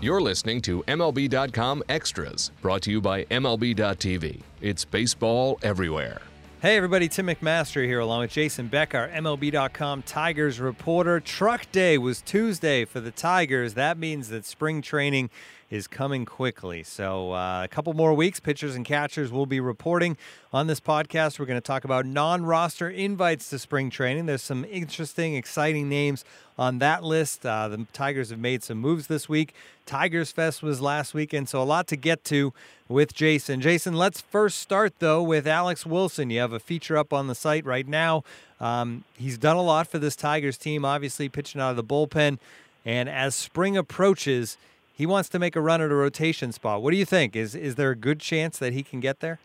You're listening to MLB.com Extras, brought to you by MLB.tv. It's baseball everywhere. Hey everybody, Tim McMaster here along with Jason Beck, our MLB.com Tigers reporter. Truck Day was Tuesday for the Tigers. That means that spring training is coming quickly. So a couple more weeks, pitchers and catchers will be reporting. On this podcast, we're going to talk about non-roster invites to spring training. There's some interesting, exciting names on that list. The Tigers have made some moves this week. Tigers Fest was last weekend, so a lot to get to with Jason. Jason, let's first start, though, with Alex Wilson. You have a feature up on the site right now. He's done a lot for this Tigers team, obviously pitching out of the bullpen. And as spring approaches, he wants to make a run at a rotation spot. What do you think? Is there a good chance that he can get there?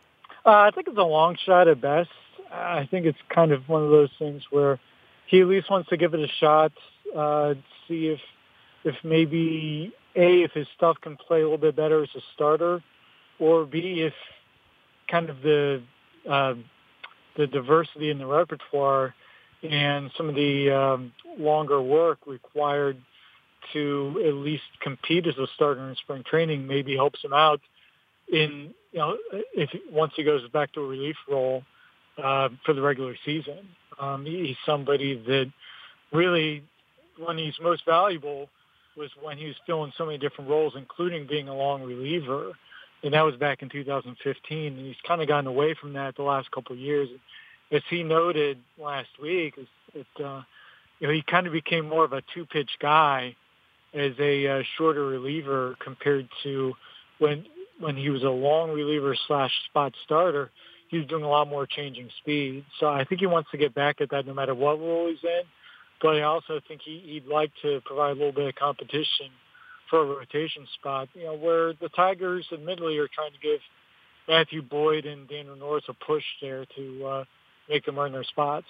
I think it's a long shot at best. I think it's kind of one of those things where he at least wants to give it a shot. See if maybe A, if his stuff can play a little bit better as a starter, or B, if kind of the diversity in the repertoire and some of the longer work required to at least compete as a starter in spring training maybe helps him out in, you know, if once he goes back to a relief role for the regular season. He's somebody that really, when he's most valuable, was when he was filling so many different roles, including being a long reliever. And that was back in 2015. And he's kind of gotten away from that the last couple of years. As he noted last week, he kind of became more of a two-pitch guy as a shorter reliever compared to when he was a long reliever / spot starter. He was doing a lot more changing speed. So I think he wants to get back at that no matter what role he's in. But I also think he'd like to provide a little bit of competition for a rotation spot, you know, where the Tigers admittedly are trying to give Matthew Boyd and Daniel Norris a push there to make them earn their spots.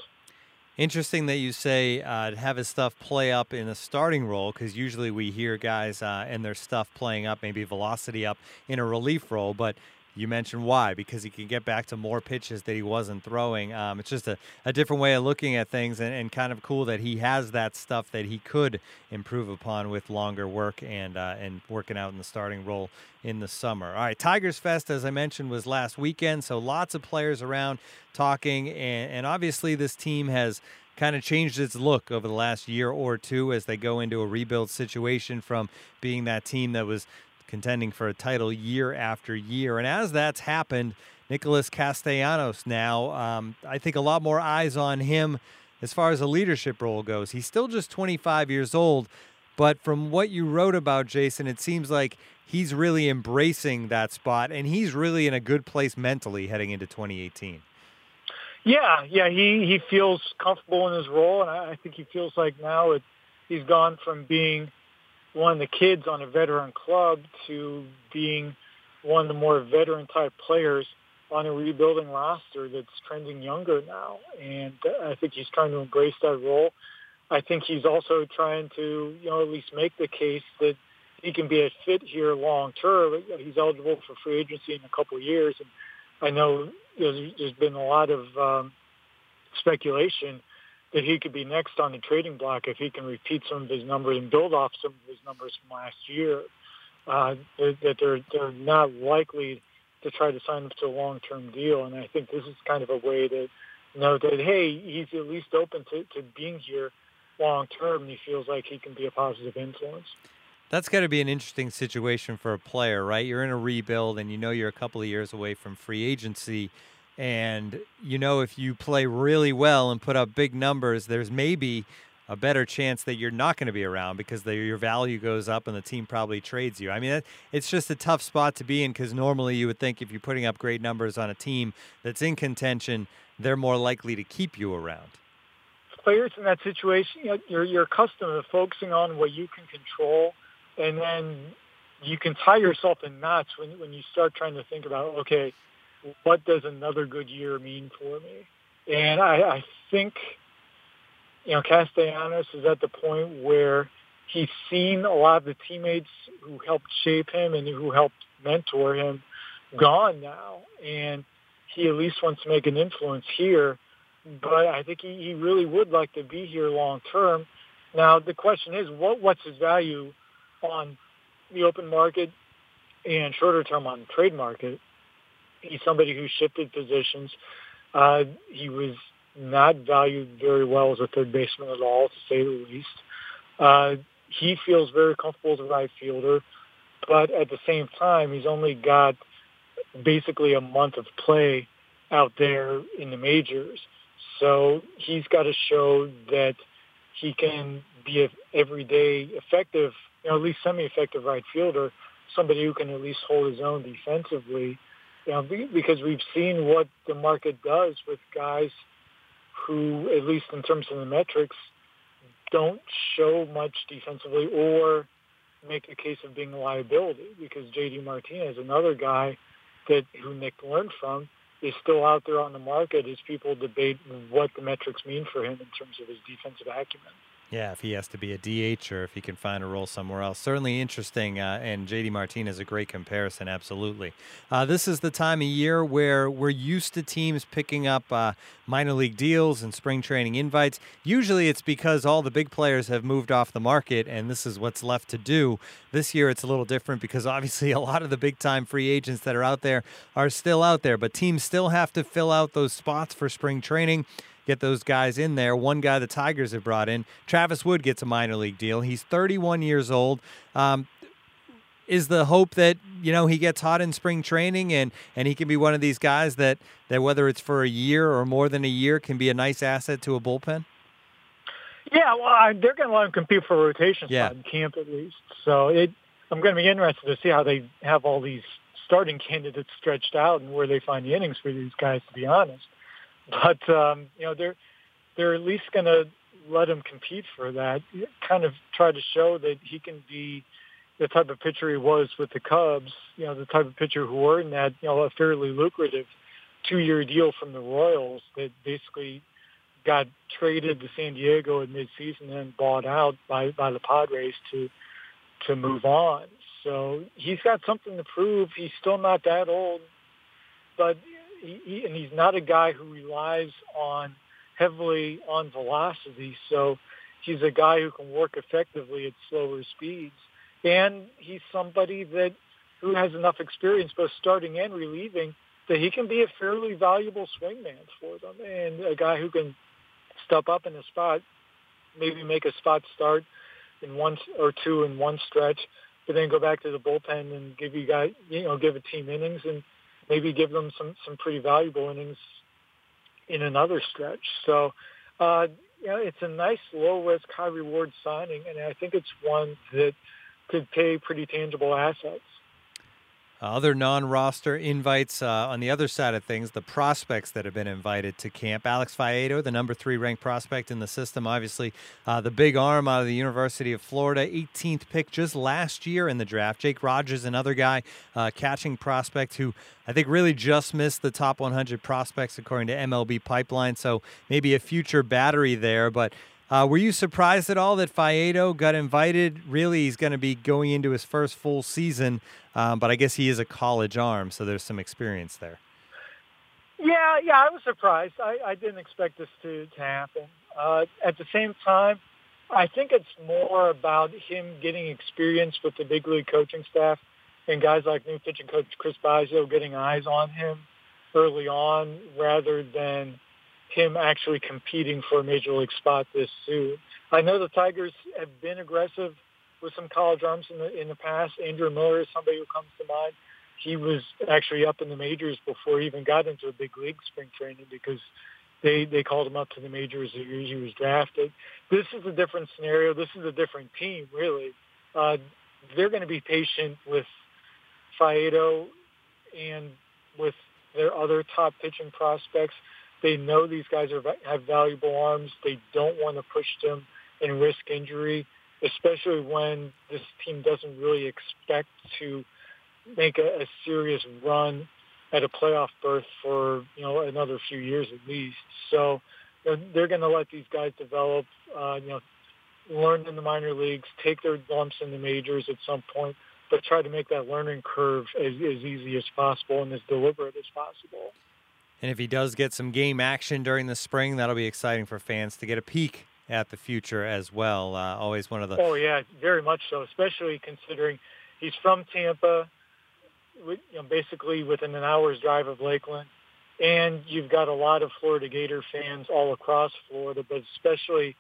Interesting that you say have his stuff play up in a starting role, because usually we hear guys and their stuff playing up, maybe velocity up in a relief role, but you mentioned why, because he can get back to more pitches that he wasn't throwing. It's just a different way of looking at things, and kind of cool that he has that stuff that he could improve upon with longer work and working out in the starting role in the summer. All right, Tigers Fest, as I mentioned, was last weekend, so lots of players around talking, and obviously this team has kind of changed its look over the last year or two as they go into a rebuild situation from being that team that was contending for a title year after year. And as that's happened, Nicholas Castellanos now, I think a lot more eyes on him as far as a leadership role goes. He's still just 25 years old, but from what you wrote about, Jason, it seems like he's really embracing that spot, and he's really in a good place mentally heading into 2018. Yeah, he feels comfortable in his role, and I think he feels like now he's gone from being one of the kids on a veteran club to being one of the more veteran-type players on a rebuilding roster that's trending younger now. And I think he's trying to embrace that role. I think he's also trying to, at least make the case that he can be a fit here long-term. He's eligible for free agency in a couple of years. And I know there's been a lot of speculation that he could be next on the trading block if he can repeat some of his numbers and build off some of his numbers from last year, that they're not likely to try to sign him to a long-term deal. And I think this is kind of a way to know that, hey, he's at least open to being here long-term, and he feels like he can be a positive influence. That's got to be an interesting situation for a player, right? You're in a rebuild, and you're a couple of years away from free agency. And, if you play really well and put up big numbers, there's maybe a better chance that you're not going to be around because your value goes up and the team probably trades you. I mean, it's just a tough spot to be in, because normally you would think if you're putting up great numbers on a team that's in contention, they're more likely to keep you around. Players in that situation, you're accustomed to focusing on what you can control, and then you can tie yourself in knots when you start trying to think about, okay, what does another good year mean for me? And I think, Castellanos is at the point where he's seen a lot of the teammates who helped shape him and who helped mentor him gone now. And he at least wants to make an influence here. But I think he really would like to be here long term. Now, the question is, what's his value on the open market and shorter term on the trade market. He's somebody who shifted positions. He was not valued very well as a third baseman at all, to say the least. He feels very comfortable as a right fielder, but at the same time, he's only got basically a month of play out there in the majors. So he's got to show that he can be an everyday effective, you know, at least semi-effective right fielder, somebody who can at least hold his own defensively, you know, because we've seen what the market does with guys who, at least in terms of the metrics, don't show much defensively or make a case of being a liability, because J.D. Martinez, another guy who Nick learned from, is still out there on the market as people debate what the metrics mean for him in terms of his defensive acumen. Yeah, if he has to be a DH or if he can find a role somewhere else. Certainly interesting, and J.D. Martinez is a great comparison, absolutely. This is the time of year where we're used to teams picking up minor league deals and spring training invites. Usually it's because all the big players have moved off the market, and this is what's left to do. This year it's a little different because obviously a lot of the big-time free agents that are out there are still out there, but teams still have to fill out those spots for spring training. Get those guys in there. One guy the Tigers have brought in, Travis Wood, gets a minor league deal. He's 31 years old. Is the hope that, you know, he gets hot in spring training and he can be one of these guys that whether it's for a year or more than a year can be a nice asset to a bullpen? Yeah, well, they're going to let him compete for a rotation spot in camp at least. So I'm going to be interested to see how they have all these starting candidates stretched out and where they find the innings for these guys, to be honest. But, you know, they're at least going to let him compete for that, kind of try to show that he can be the type of pitcher he was with the Cubs, you know, the type of pitcher who earned that, you know, a fairly lucrative two-year deal from the Royals that basically got traded to San Diego in midseason and bought out by the Padres to move on. So he's got something to prove. He's still not that old, but and he's not a guy who relies heavily on velocity, so he's a guy who can work effectively at slower speeds. And he's somebody who has enough experience, both starting and relieving, that he can be a fairly valuable swingman for them, and a guy who can step up in a spot, maybe make a spot start in one or two in one stretch, but then go back to the bullpen and give a team innings and maybe give them some pretty valuable innings in another stretch. So, you know, it's a nice low-risk, high-reward signing, and I think it's one that could pay pretty tangible assets. Other non-roster invites on the other side of things, the prospects that have been invited to camp. Alex Faedo, the number 3 ranked prospect in the system, obviously the big arm out of the University of Florida, 18th pick just last year in the draft. Jake Rogers, another guy, catching prospect who I think really just missed the top 100 prospects according to MLB Pipeline, so maybe a future battery there. But were you surprised at all that Faedo got invited? Really, he's going to be going into his first full season, but I guess he is a college arm, so there's some experience there. Yeah, I was surprised. I didn't expect this to happen. At the same time, I think it's more about him getting experience with the big league coaching staff and guys like new pitching coach Chris Baggio getting eyes on him early on rather than him actually competing for a major league spot this soon. I know the Tigers have been aggressive with some college arms in the past. Andrew Miller is somebody who comes to mind. He was actually up in the majors before he even got into a big league spring training because they called him up to the majors the year he was drafted. This is a different scenario. This is a different team, really. They're going to be patient with Faedo and with their other top pitching prospects. They know these guys have valuable arms. They don't want to push them and risk injury, especially when this team doesn't really expect to make a serious run at a playoff berth for, you know, another few years at least. So they're going to let these guys develop, learn in the minor leagues, take their lumps in the majors at some point, but try to make that learning curve as easy as possible and as deliberate as possible. And if he does get some game action during the spring, that'll be exciting for fans to get a peek at the future as well. Always one of the... Oh, yeah, very much so, especially considering He's from Tampa, basically within an hour's drive of Lakeland. And you've got a lot of Florida Gator fans all across Florida, but especially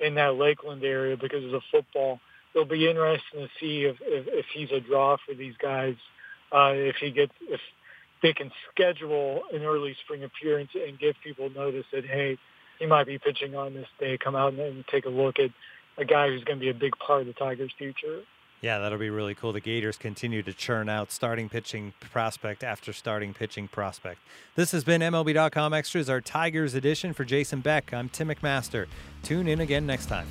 in that Lakeland area because of the football. It'll be interesting to see if he's a draw for these guys, if they can schedule an early spring appearance and give people notice that, hey, he might be pitching on this day. Come out and take a look at a guy who's going to be a big part of the Tigers' future. Yeah, that'll be really cool. The Gators continue to churn out starting pitching prospect after starting pitching prospect. This has been MLB.com Extras, our Tigers edition. For Jason Beck, I'm Tim McMaster. Tune in again next time.